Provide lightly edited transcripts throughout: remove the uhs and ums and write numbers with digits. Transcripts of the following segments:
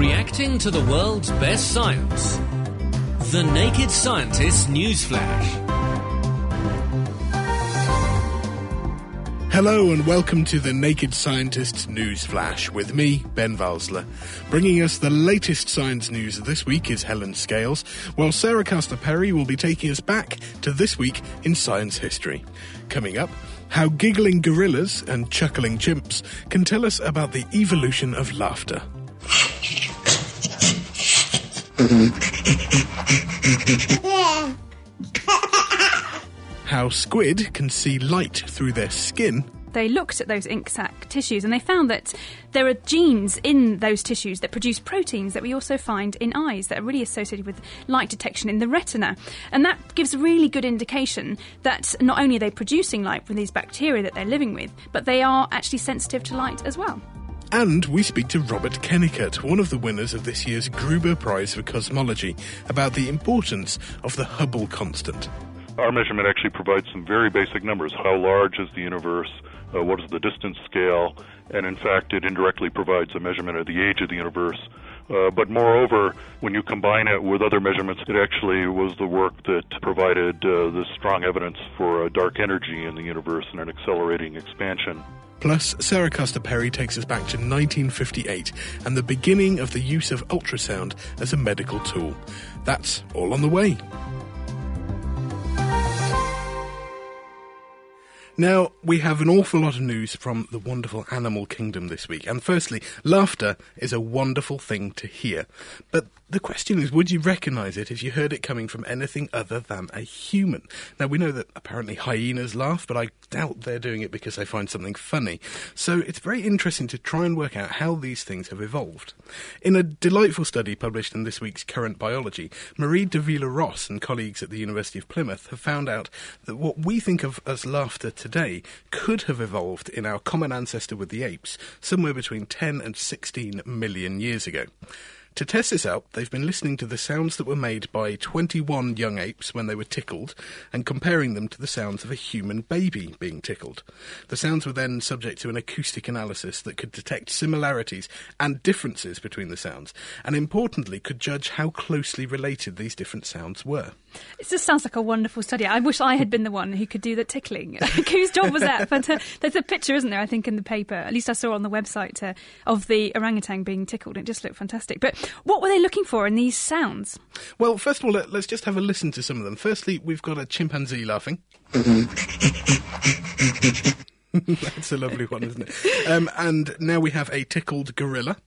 Reacting to the world's best science. The Naked Scientist Newsflash. Hello and welcome to The Naked Scientist's News Flash with me, Ben Valsler. Bringing us the latest science news of this week is Helen Scales, while Sarah Castor-Perry will be taking us back to this week in science history. Coming up, how giggling gorillas and chuckling chimps can tell us about the evolution of laughter. How squid can see light through their skin. They looked at those ink sac tissues and they found that there are genes in those tissues that produce proteins that we also find in eyes that are really associated with light detection in the retina. And that gives really good indication that not only are they producing light from these bacteria that they're living with, but they are actually sensitive to light as well. And we speak to Robert Kennicutt, one of the winners of this year's Gruber Prize for Cosmology, about the importance of the Hubble constant. Our measurement actually provides some very basic numbers. How large is the universe? What is the distance scale? And in fact, it indirectly provides a measurement of the age of the universe. But moreover, when you combine it with other measurements, it actually was the work that provided this strong evidence for dark energy in the universe and an accelerating expansion. Plus, Sarah Castor-Perry takes us back to 1958 and the beginning of the use of ultrasound as a medical tool. That's all on the way. Now, we have an awful lot of news from the wonderful animal kingdom this week. And firstly, laughter is a wonderful thing to hear. But the question is, would you recognise it if you heard it coming from anything other than a human? Now, we know that apparently hyenas laugh, but I doubt they're doing it because they find something funny. So it's very interesting to try and work out how these things have evolved. In a delightful study published in this week's Current Biology, Marie Davila-Ross and colleagues at the University of Plymouth have found out that what we think of as laughter today could have evolved in our common ancestor with the apes somewhere between 10 and 16 million years ago. To test this out, they've been listening to the sounds that were made by 21 young apes when they were tickled and comparing them to the sounds of a human baby being tickled. The sounds were then subject to an acoustic analysis that could detect similarities and differences between the sounds, and importantly could judge how closely related these different sounds were. It just sounds like a wonderful study. I wish I had been the one who could do the tickling. Whose job was that? But there's a picture, isn't there, I think, in the paper, at least I saw on the website, of the orangutan being tickled. It just looked fantastic. But what were they looking for in these sounds? Well, first of all, let's just have a listen to some of them. Firstly, we've got a chimpanzee laughing. That's a lovely one, isn't it? And now we have a tickled gorilla.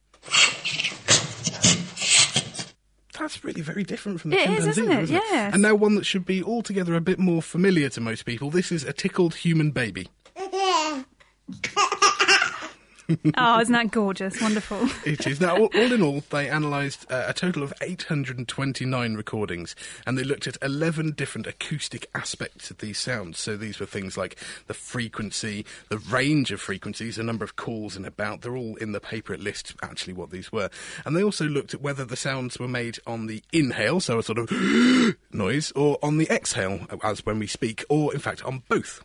That's really very different from the chimpanzee, isn't it? Yes. And now one that should be altogether a bit more familiar to most people. This is a tickled human baby. Oh, isn't that gorgeous? Wonderful. It is. Now, all in all, they analysed a total of 829 recordings, and they looked at 11 different acoustic aspects of these sounds. So these were things like the frequency, the range of frequencies, the number of calls and about. They're all in the paper. It lists actually what these were. And they also looked at whether the sounds were made on the inhale, so a sort of noise, or on the exhale, as when we speak, or in fact on both.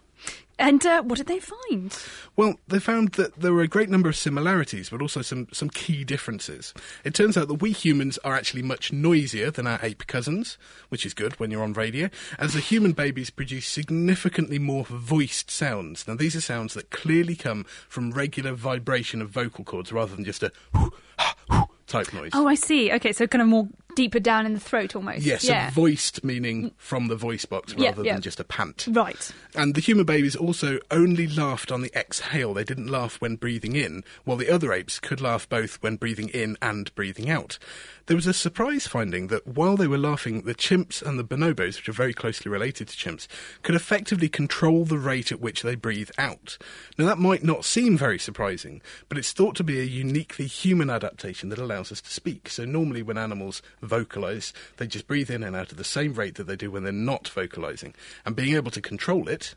And what did they find? Well, they found that there were a great number of similarities, but also some key differences. It turns out that we humans are actually much noisier than our ape cousins, which is good when you're on radio, as the human babies produce significantly more voiced sounds. Now, these are sounds that clearly come from regular vibration of vocal cords rather than just a whoo, ha, whoo type noise. Oh, I see. Okay, so kind of more deeper down in the throat almost. Yes, yeah. So voiced meaning from the voice box rather than just a pant. Right. And the human babies also only laughed on the exhale. They didn't laugh when breathing in, while the other apes could laugh both when breathing in and breathing out. There was a surprise finding that while they were laughing, the chimps and the bonobos, which are very closely related to chimps, could effectively control the rate at which they breathe out. Now, that might not seem very surprising, but it's thought to be a uniquely human adaptation that allows us to speak. So normally when animals vocalise, they just breathe in and out at the same rate that they do when they're not vocalising. And being able to control it,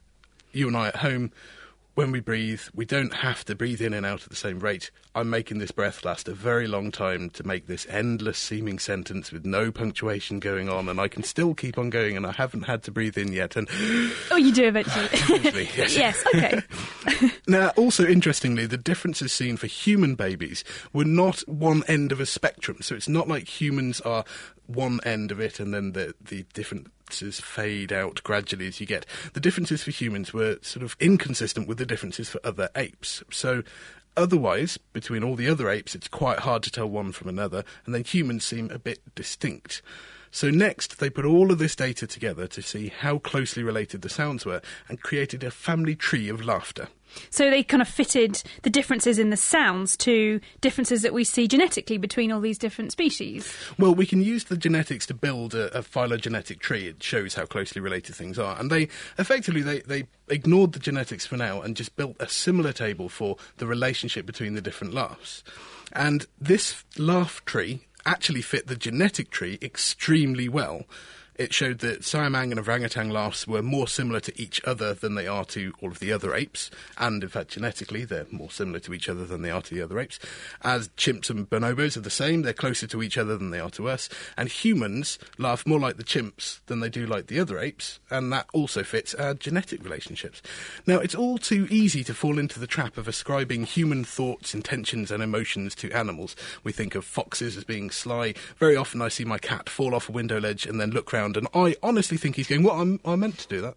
you and I at home, when we breathe, we don't have to breathe in and out at the same rate. I'm making this breath last a very long time to make this endless seeming sentence with no punctuation going on, and I can still keep on going, and I haven't had to breathe in yet. And oh, you do eventually. Eventually, yes. Yes, okay. Now, also interestingly, the differences seen for human babies were not one end of a spectrum, so it's not like humans are one end of it and then the differences fade out gradually as you get. The differences for humans were sort of inconsistent with the differences for other apes. So otherwise, between all the other apes, it's quite hard to tell one from another, and then humans seem a bit distinct. So next, they put all of this data together to see how closely related the sounds were and created a family tree of laughter. So they kind of fitted the differences in the sounds to differences that we see genetically between all these different species. Well, we can use the genetics to build a phylogenetic tree. It shows how closely related things are. And they effectively, they ignored the genetics for now and just built a similar table for the relationship between the different laughs. And this laugh tree actually fit the genetic tree extremely well. It showed that siamang and orangutan laughs were more similar to each other than they are to all of the other apes, and in fact genetically they're more similar to each other than they are to the other apes. As chimps and bonobos are the same, they're closer to each other than they are to us, and humans laugh more like the chimps than they do like the other apes, and that also fits our genetic relationships. Now, it's all too easy to fall into the trap of ascribing human thoughts, intentions and emotions to animals. We think of foxes as being sly. Very often I see my cat fall off a window ledge and then look round, and I honestly think he's going, well, I meant to do that.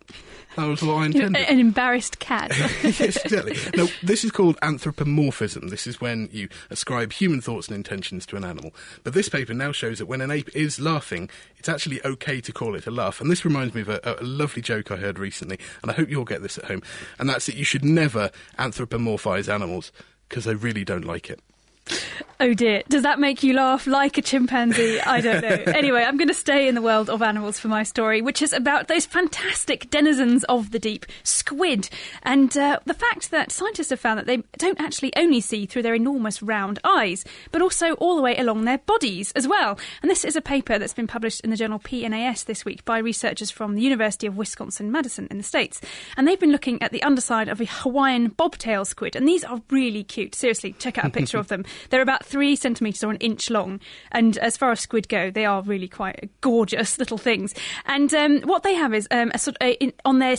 That was what I intended. An embarrassed cat. Yes, exactly. Now, this is called anthropomorphism. This is when you ascribe human thoughts and intentions to an animal. But this paper now shows that when an ape is laughing, it's actually okay to call it a laugh. And this reminds me of a lovely joke I heard recently, and I hope you'll get this at home, and that's that you should never anthropomorphise animals because they really don't like it. Oh dear, does that make you laugh like a chimpanzee? I don't know. Anyway, I'm going to stay in the world of animals for my story, which is about those fantastic denizens of the deep, squid. And the fact that scientists have found that they don't actually only see through their enormous round eyes, but also all the way along their bodies as well. And this is a paper that's been published in the journal PNAS this week by researchers from the University of Wisconsin-Madison in the States. And they've been looking at the underside of a Hawaiian bobtail squid. And these are really cute. Seriously, check out a picture of them. They're about 3 centimetres or an inch long, and as far as squid go, they are really quite gorgeous little things. And what they have is a sort of on their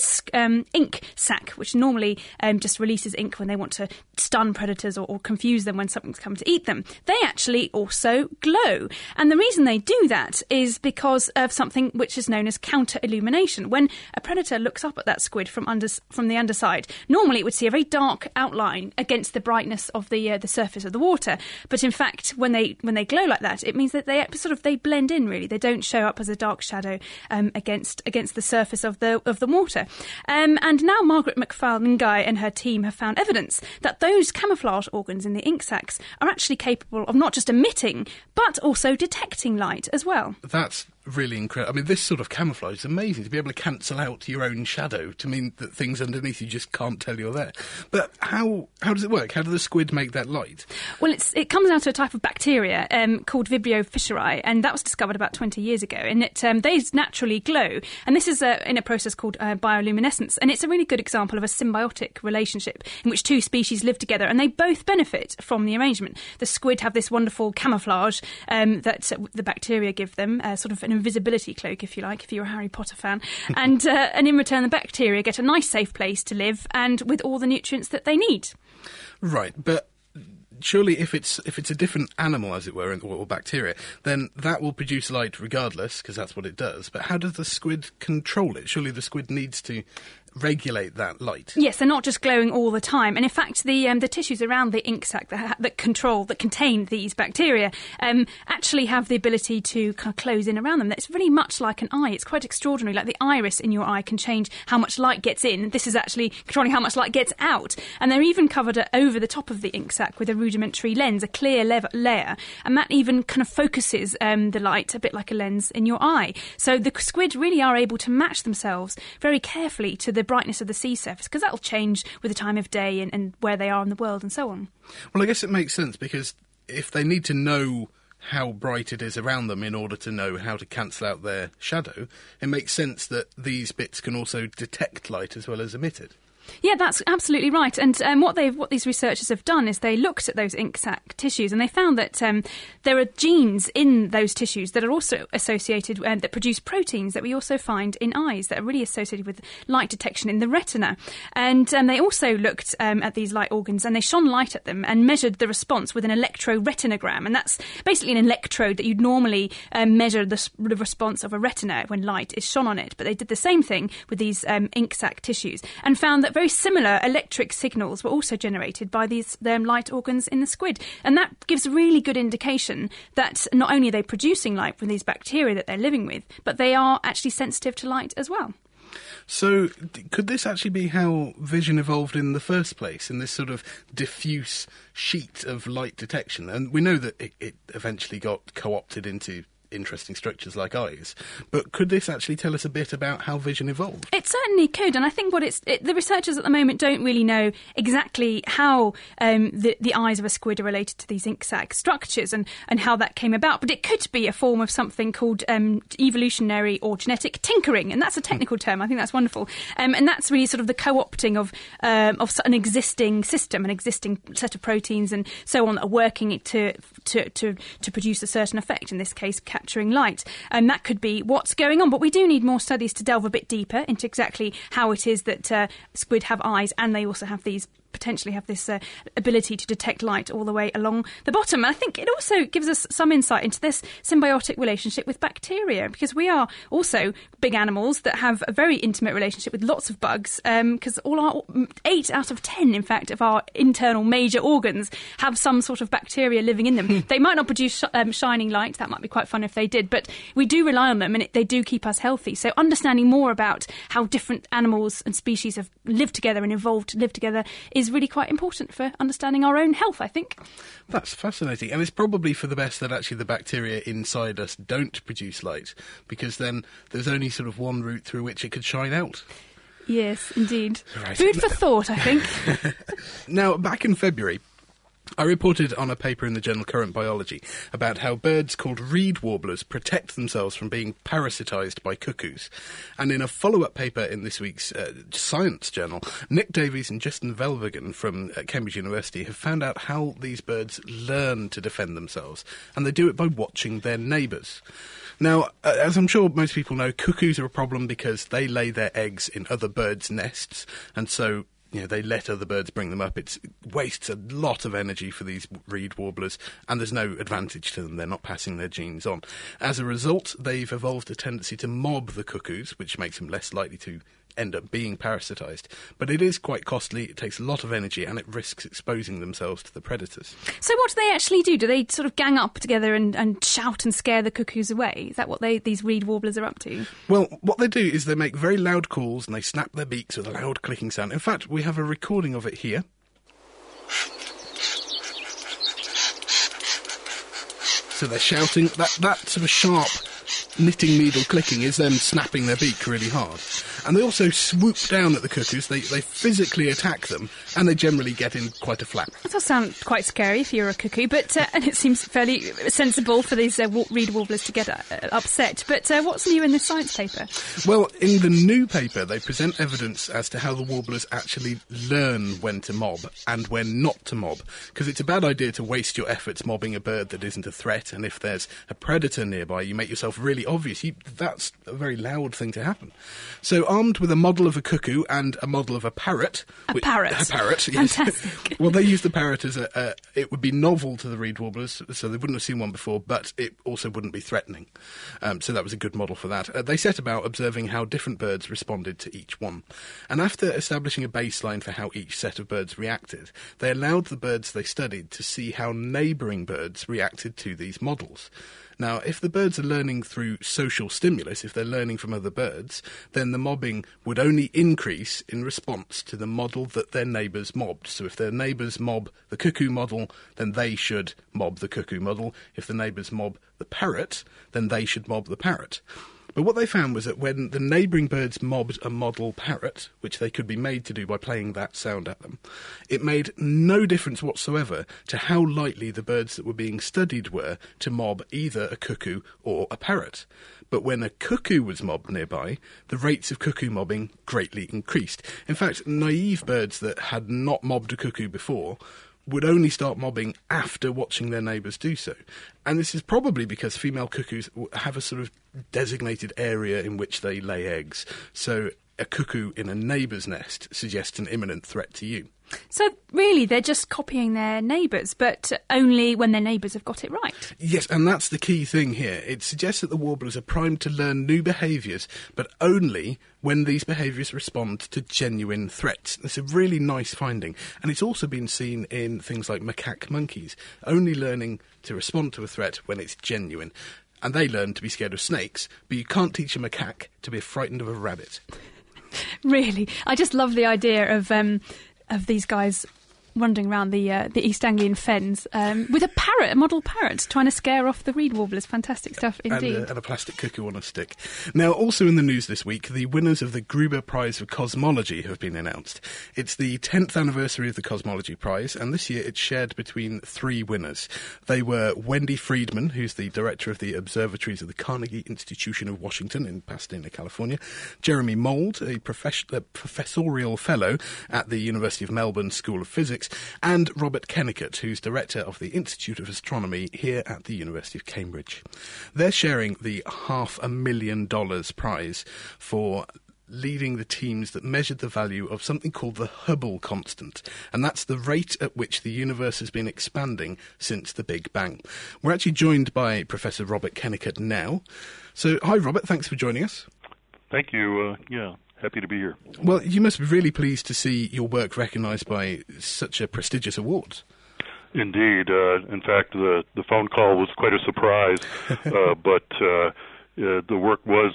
ink sac, which normally just releases ink when they want to stun predators or confuse them when something's come to eat them. They actually also glow, and the reason they do that is because of something which is known as counter illumination. When a predator looks up at that squid from the underside, normally it would see a very dark outline against the brightness of the surface of the water. But in fact, when they glow like that, it means that they blend in, really. They don't show up as a dark shadow against the surface of the water. And now Margaret McFarlane Guy and her team have found evidence that those camouflage organs in the ink sacs are actually capable of not just emitting but also detecting light as well. That's really incredible. I mean, this sort of camouflage is amazing, to be able to cancel out your own shadow, to mean that things underneath you just can't tell you're there. But how does it work? How do the squid make that light? Well, it comes out of a type of bacteria called Vibrio fischeri, and that was discovered about 20 years ago, and they naturally glow. And this is in a process called bioluminescence, and it's a really good example of a symbiotic relationship in which two species live together, and they both benefit from the arrangement. The squid have this wonderful camouflage that the bacteria give them, sort of an invisibility cloak, if you like, if you're a Harry Potter fan, and in return the bacteria get a nice safe place to live and with all the nutrients that they need. Right, but surely if it's a different animal, as it were, or bacteria, then that will produce light regardless, because that's what it does. But how does the squid control it? Surely the squid needs to regulate that light. Yes, they're not just glowing all the time, and in fact the tissues around the ink sac that contain these bacteria actually have the ability to kind of close in around them. That's really much like an eye. It's quite extraordinary. Like the iris in your eye can change how much light gets in. This is actually controlling how much light gets out, and they're even covered over the top of the ink sac with a rudimentary lens, a clear layer, and that even kind of focuses the light a bit like a lens in your eye. So the squid really are able to match themselves very carefully to the brightness of the sea surface, because that'll change with the time of day and where they are in the world and so on. Well, I guess it makes sense, because if they need to know how bright it is around them in order to know how to cancel out their shadow, it makes sense that these bits can also detect light as well as emit it. Yeah, that's absolutely right. And what these researchers have done is they looked at those ink sac tissues and they found that there are genes in those tissues that are also associated and that produce proteins that we also find in eyes that are really associated with light detection in the retina. And they also looked at these light organs and they shone light at them and measured the response with an electroretinogram. And that's basically an electrode that you'd normally measure the response of a retina when light is shone on it. But they did the same thing with these ink sac tissues and found that very similar electric signals were also generated by these light organs in the squid. And that gives really good indication that not only are they producing light from these bacteria that they're living with, but they are actually sensitive to light as well. So could this actually be how vision evolved in the first place, in this sort of diffuse sheet of light detection? And we know that it eventually got co-opted into interesting structures like eyes, but could this actually tell us a bit about how vision evolved? It certainly could, and I think the researchers at the moment don't really know exactly how the eyes of a squid are related to these ink sac structures and how that came about, but it could be a form of something called evolutionary or genetic tinkering, and that's a technical term. I think that's wonderful, and that's really sort of the co-opting of an existing system, an existing set of proteins and so on that are working to produce a certain effect, in this case capturing light, and that could be what's going on. But we do need more studies to delve a bit deeper into exactly how it is that squid have eyes and they also have these potentially have this ability to detect light all the way along the bottom. And I think it also gives us some insight into this symbiotic relationship with bacteria, because we are also big animals that have a very intimate relationship with lots of bugs, because 8 out of 10, in fact, of our internal major organs have some sort of bacteria living in them. They might not produce shining light. That might be quite fun if they did, but we do rely on them and they do keep us healthy. So understanding more about how different animals and species have lived together and evolved to live together is really quite important for understanding our own health, I think. That's fascinating. And it's probably for the best that actually the bacteria inside us don't produce light, because then there's only sort of one route through which it could shine out. Yes, indeed. Right. Food for thought, I think. Now, back in February, I reported on a paper in the journal Current Biology about how birds called reed warblers protect themselves from being parasitised by cuckoos. And in a follow-up paper in this week's Science journal, Nick Davies and Justin Welbergen from Cambridge University have found out how these birds learn to defend themselves, and they do it by watching their neighbours. Now, as I'm sure most people know, cuckoos are a problem because they lay their eggs in other birds' nests, and so they let other birds bring them up. It wastes a lot of energy for these reed warblers, and there's no advantage to them. They're not passing their genes on. As a result, they've evolved a tendency to mob the cuckoos, which makes them less likely to end up being parasitised. But it is quite costly, it takes a lot of energy, and it risks exposing themselves to the predators. So what do they actually do? Do they sort of gang up together and shout and scare the cuckoos away? Is that what these reed warblers are up to? Well, what they do is they make very loud calls and they snap their beaks with a loud clicking sound. In fact, we have a recording of it here. So they're shouting. That sort of sharp knitting needle clicking is them snapping their beak really hard. And they also swoop down at the cuckoos, they physically attack them, and they generally get in quite a flap. That does sound quite scary if you're a cuckoo, but and it seems fairly sensible for these reed warblers to get upset. But what's new in this science paper? Well, in the new paper, they present evidence as to how the warblers actually learn when to mob and when not to mob, because it's a bad idea to waste your efforts mobbing a bird that isn't a threat, and if there's a predator nearby, you make yourself really obvious. That's a very loud thing to happen. So armed with a model of a cuckoo and a model of a parrot. A parrot, yes. Fantastic. Well, they used the parrot as it would be novel to the reed warblers, so they wouldn't have seen one before, but it also wouldn't be threatening. So that was a good model for that. They set about observing how different birds responded to each one. And after establishing a baseline for how each set of birds reacted, they allowed the birds they studied to see how neighbouring birds reacted to these models. Now, if the birds are learning through social stimulus, if they're learning from other birds, then the mobbing would only increase in response to the model that their neighbours mobbed. So if their neighbours mob the cuckoo model, then they should mob the cuckoo model. If the neighbours mob the parrot, then they should mob the parrot. But what they found was that when the neighbouring birds mobbed a model parrot, which they could be made to do by playing that sound at them, it made no difference whatsoever to how likely the birds that were being studied were to mob either a cuckoo or a parrot. But when a cuckoo was mobbed nearby, the rates of cuckoo mobbing greatly increased. In fact, naive birds that had not mobbed a cuckoo before would only start mobbing after watching their neighbours do so. And this is probably because female cuckoos have a sort of designated area in which they lay eggs. So a cuckoo in a neighbour's nest suggests an imminent threat to you. So really they're just copying their neighbours, but only when their neighbours have got it right. Yes, and that's the key thing here. It suggests that the warblers are primed to learn new behaviours, but only when these behaviours respond to genuine threats. It's a really nice finding, and it's also been seen in things like macaque monkeys, only learning to respond to a threat when it's genuine. And they learn to be scared of snakes, but you can't teach a macaque to be frightened of a rabbit. Really, I just love the idea of these guys wandering around the East Anglian fens with a parrot, a model parrot, trying to scare off the reed warblers. Fantastic stuff indeed. And a plastic cuckoo on a stick. Now, also in the news this week, the winners of the Gruber Prize for Cosmology have been announced. It's the 10th anniversary of the Cosmology Prize, and this year it's shared between three winners. They were Wendy Freedman, who's the director of the observatories of the Carnegie Institution of Washington in Pasadena, California, Jeremy Mould, a professorial fellow at the University of Melbourne School of Physics, and Robert Kennicutt, who's director of the Institute of Astronomy here at the University of Cambridge. They're sharing the $500,000 prize for leading the teams that measured the value of something called the Hubble constant, and that's the rate at which the universe has been expanding since the Big Bang. We're actually joined by Professor Robert Kennicutt now. So, hi Robert, thanks for joining us. Thank you, Happy to be here. Well, you must be really pleased to see your work recognised by such a prestigious award. Indeed. In fact, the phone call was quite a surprise, but the work was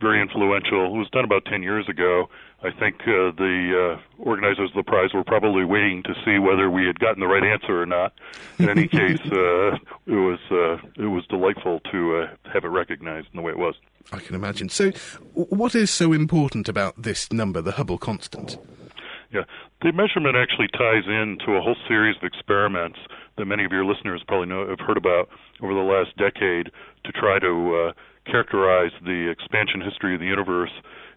very influential. It was done about 10 years ago. I think the organizers of the prize were probably waiting to see whether we had gotten the right answer or not. In any case, it was delightful to have it recognized in the way it was. I can imagine. So what is so important about this number, the Hubble constant? Yeah, the measurement actually ties in to a whole series of experiments that many of your listeners probably know have heard about over the last decade to try to characterize the expansion history of the universe.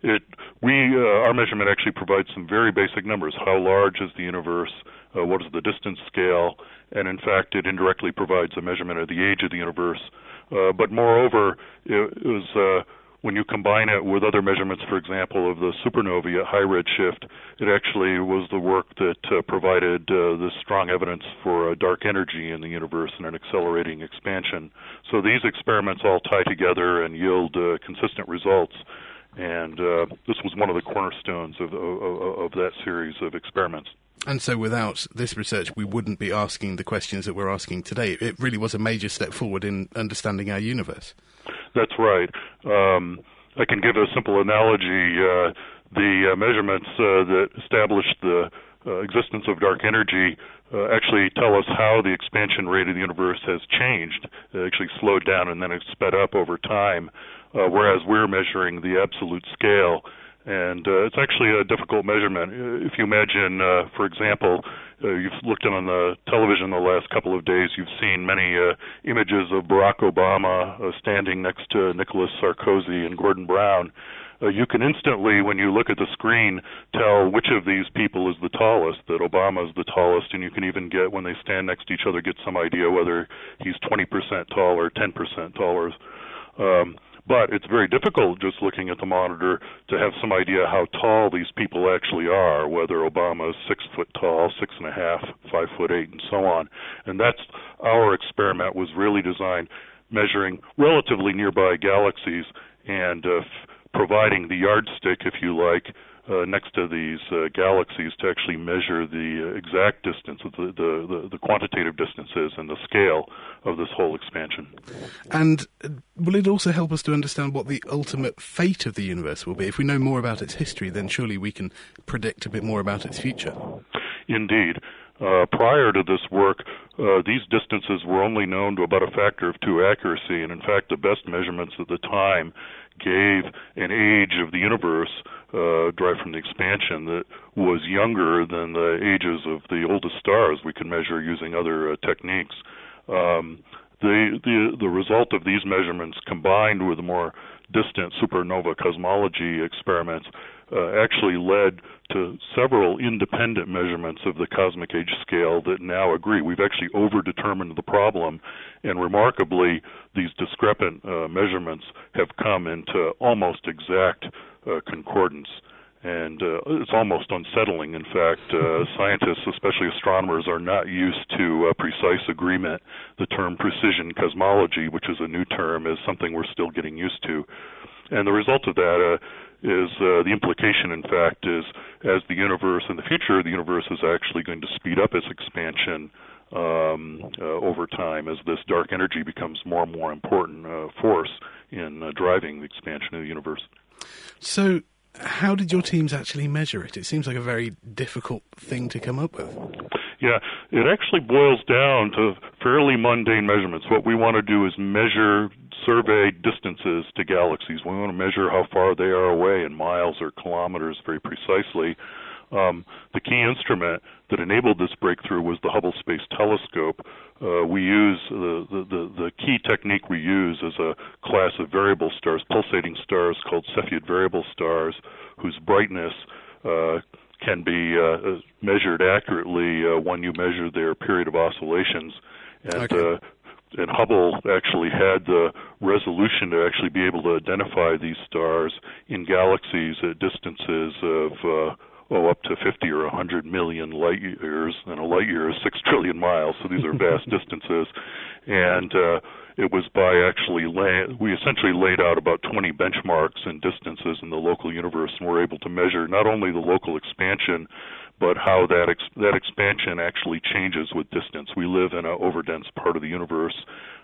Our measurement actually provides some very basic numbers. How large is the universe? What is the distance scale? And in fact, it indirectly provides a measurement of the age of the universe. But moreover, it was when you combine it with other measurements, for example, of the supernovae at high redshift, it actually was the work that provided the strong evidence for dark energy in the universe and an accelerating expansion. So these experiments all tie together and yield consistent results. And this was one of the cornerstones of that series of experiments. And so without this research, we wouldn't be asking the questions that we're asking today. It really was a major step forward in understanding our universe. That's right. I can give a simple analogy. The measurements that established the existence of dark energy actually tell us how the expansion rate of the universe has changed. It actually slowed down and then it sped up over time, whereas we're measuring the absolute scale. And it's actually a difficult measurement. If you imagine, for example, you've looked on the television the last couple of days, you've seen many images of Barack Obama standing next to Nicolas Sarkozy and Gordon Brown. You can instantly, when you look at the screen, tell which of these people is the tallest, that Obama is the tallest, and you can even get, when they stand next to each other, get some idea whether he's 20% tall or 10% taller. But it's very difficult just looking at the monitor to have some idea how tall these people actually are, whether Obama is 6 foot tall, 6.5, 5 foot eight, and so on. And that's our experiment was really designed measuring relatively nearby galaxies and providing the yardstick, if you like, next to these galaxies to actually measure the exact distance, the quantitative distances and the scale of this whole expansion. And will it also help us to understand what the ultimate fate of the universe will be? If we know more about its history, then surely we can predict a bit more about its future. Indeed. Prior to this work, these distances were only known to about a factor of 2 accuracy, and in fact the best measurements at the time gave an age of the universe derived from the expansion that was younger than the ages of the oldest stars we could measure using other techniques. The result of these measurements, combined with more distant supernova cosmology experiments, actually led to several independent measurements of the cosmic age scale that now agree. We've actually overdetermined the problem, and remarkably, these discrepant measurements have come into almost exact concordance. And it's almost unsettling. In fact, scientists, especially astronomers, are not used to precise agreement. The term precision cosmology, which is a new term, is something we're still getting used to. And the result of that is the implication, in fact, is as the universe in the future, the universe is actually going to speed up its expansion over time as this dark energy becomes more and more important force in driving the expansion of the universe. So how did your teams actually measure it? It seems like a very difficult thing to come up with. Yeah, it actually boils down to fairly mundane measurements. What we want to do is measure surveyed distances to galaxies. We want to measure how far they are away in miles or kilometers very precisely. The key instrument that enabled this breakthrough was the Hubble Space Telescope. We use the key technique we use is a class of variable stars, pulsating stars called Cepheid variable stars, whose brightness can be measured accurately when you measure their period of oscillations. And, and Hubble actually had the resolution to actually be able to identify these stars in galaxies at distances of up to 50 or 100 million light years, and a light year is 6 trillion miles, so these are vast distances. And it was by actually, we essentially laid out about 20 benchmarks and distances in the local universe, and we're able to measure not only the local expansion, but how that that expansion actually changes with distance. We live in an overdense part of the universe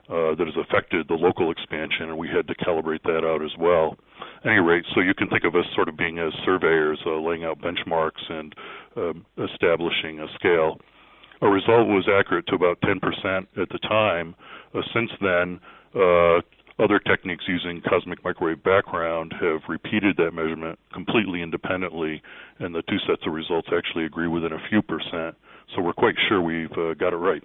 that has affected the local expansion, and we had to calibrate that out as well. At any rate, so you can think of us sort of being as surveyors, laying out benchmarks and establishing a scale. Our result was accurate to about 10% at the time. Since then, other techniques using cosmic microwave background have repeated that measurement completely independently, and the 2 sets of results actually agree within a few percent. So we're quite sure we've got it right.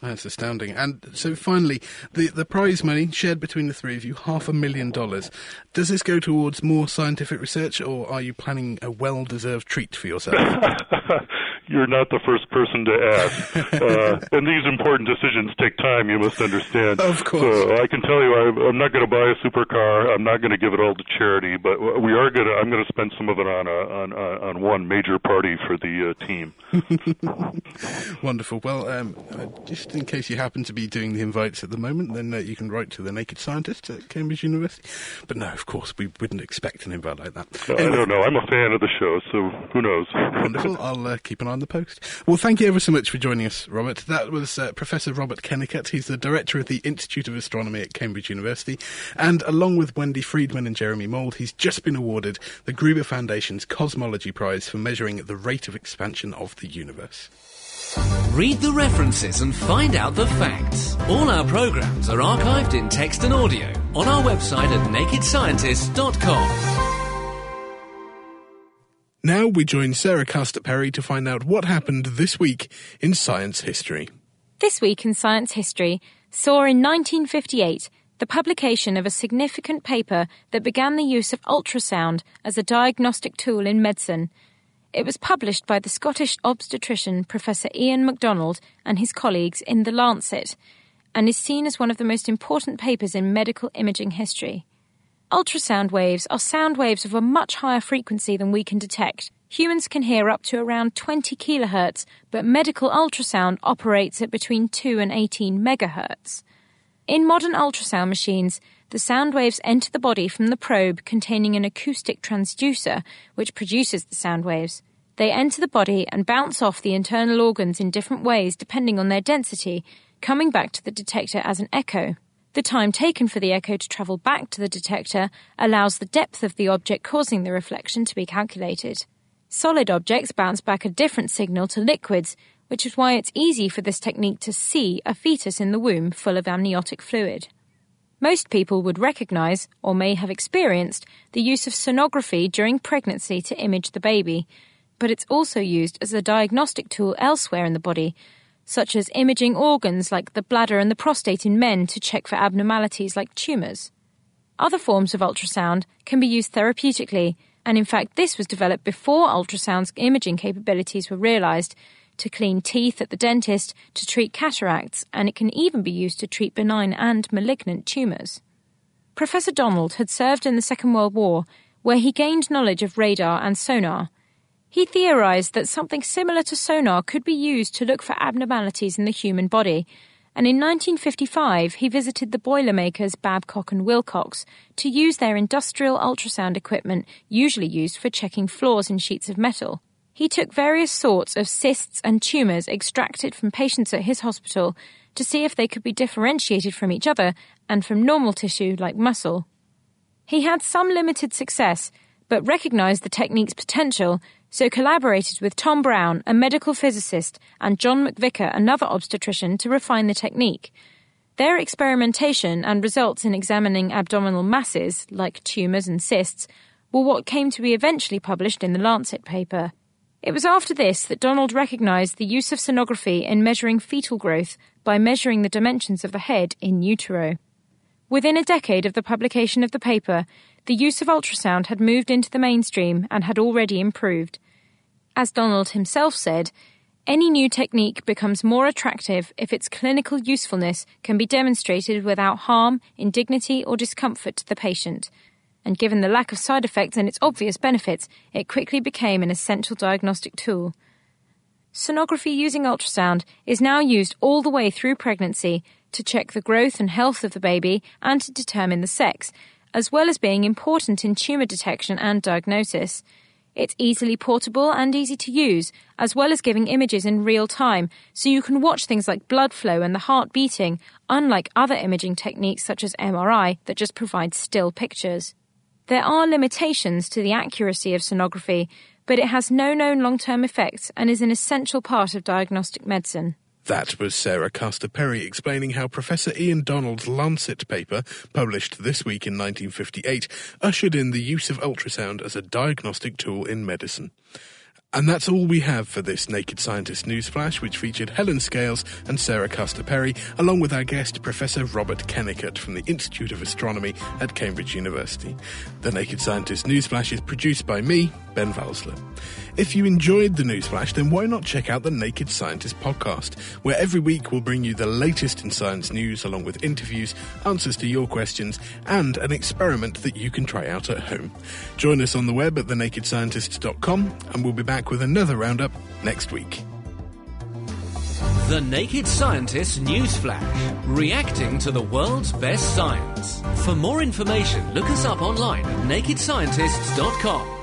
That's astounding. And so finally, the prize money shared between the 3 of you, $500,000. Does this go towards more scientific research, or are you planning a well-deserved treat for yourself? You're not the first person to ask. And these important decisions take time, you must understand. Of course. So I can tell you I'm not going to buy a supercar. I'm not going to give it all to charity, but we are going to. I'm going to spend some of it on one major party for the team. Wonderful. Well, just in case you happen to be doing the invites at the moment, then you can write to The Naked Scientist at Cambridge University. But no, of course, we wouldn't expect an invite like that. Anyway, I don't know. I'm a fan of the show, so who knows? Wonderful. I'll keep an eye on the post. Well, thank you ever so much for joining us, Robert. That was Professor Robert Kennicutt. He's the director of the Institute of Astronomy at Cambridge University. And along with Wendy Freedman and Jeremy Mould, he's just been awarded the Gruber Foundation's Cosmology Prize for measuring the rate of expansion of the universe. Read the references and find out the facts. All our programmes are archived in text and audio on our website at nakedscientist.com. Now we join Sarah Castor-Perry to find out what happened this week in science history. This Week in Science History saw in 1958 the publication of a significant paper that began the use of ultrasound as a diagnostic tool in medicine. It was published by the Scottish obstetrician Professor Ian MacDonald and his colleagues in The Lancet, and is seen as one of the most important papers in medical imaging history. Ultrasound waves are sound waves of a much higher frequency than we can detect. Humans can hear up to around 20 kilohertz, but medical ultrasound operates at between 2 and 18 megahertz. In modern ultrasound machines, the sound waves enter the body from the probe containing an acoustic transducer, which produces the sound waves. They enter the body and bounce off the internal organs in different ways depending on their density, coming back to the detector as an echo. The time taken for the echo to travel back to the detector allows the depth of the object causing the reflection to be calculated. Solid objects bounce back a different signal to liquids, which is why it's easy for this technique to see a fetus in the womb full of amniotic fluid. Most people would recognise, or may have experienced, the use of sonography during pregnancy to image the baby, but it's also used as a diagnostic tool elsewhere in the body, such as imaging organs like the bladder and the prostate in men to check for abnormalities like tumours. Other forms of ultrasound can be used therapeutically, and in fact this was developed before ultrasound's imaging capabilities were realised, to clean teeth at the dentist, to treat cataracts, and it can even be used to treat benign and malignant tumours. Professor Donald had served in the Second World War, where he gained knowledge of radar and sonar. He theorised that something similar to sonar could be used to look for abnormalities in the human body, and in 1955 he visited the boilermakers Babcock and Wilcox to use their industrial ultrasound equipment usually used for checking flaws in sheets of metal. He took various sorts of cysts and tumours extracted from patients at his hospital to see if they could be differentiated from each other and from normal tissue like muscle. He had some limited success, but recognised the technique's potential, so collaborated with Tom Brown, a medical physicist, and John McVicker, another obstetrician, to refine the technique. Their experimentation and results in examining abdominal masses, like tumours and cysts, were what came to be eventually published in the Lancet paper. It was after this that Donald recognised the use of sonography in measuring fetal growth by measuring the dimensions of the head in utero. Within a decade of the publication of the paper, the use of ultrasound had moved into the mainstream and had already improved. As Donald himself said, any new technique becomes more attractive if its clinical usefulness can be demonstrated without harm, indignity or discomfort to the patient. And given the lack of side effects and its obvious benefits, it quickly became an essential diagnostic tool. Sonography using ultrasound is now used all the way through pregnancy to check the growth and health of the baby and to determine the sex, as well as being important in tumour detection and diagnosis. It's easily portable and easy to use, as well as giving images in real time, so you can watch things like blood flow and the heart beating, unlike other imaging techniques such as MRI that just provide still pictures. There are limitations to the accuracy of sonography, but it has no known long-term effects and is an essential part of diagnostic medicine. That was Sarah Castor-Perry explaining how Professor Ian Donald's Lancet paper, published this week in 1958, ushered in the use of ultrasound as a diagnostic tool in medicine. And that's all we have for this Naked Scientist Newsflash, which featured Helen Scales and Sarah Castor-Perry, along with our guest, Professor Robert Kennicutt from the Institute of Astronomy at Cambridge University. The Naked Scientist Newsflash is produced by me, Ben Valsler. If you enjoyed the Newsflash, then why not check out the Naked Scientist podcast, where every week we'll bring you the latest in science news, along with interviews, answers to your questions, and an experiment that you can try out at home. Join us on the web at thenakedscientists.com, and we'll be back with another roundup next week. The Naked Scientist Newsflash, reacting to the world's best science. For more information, look us up online at nakedscientists.com.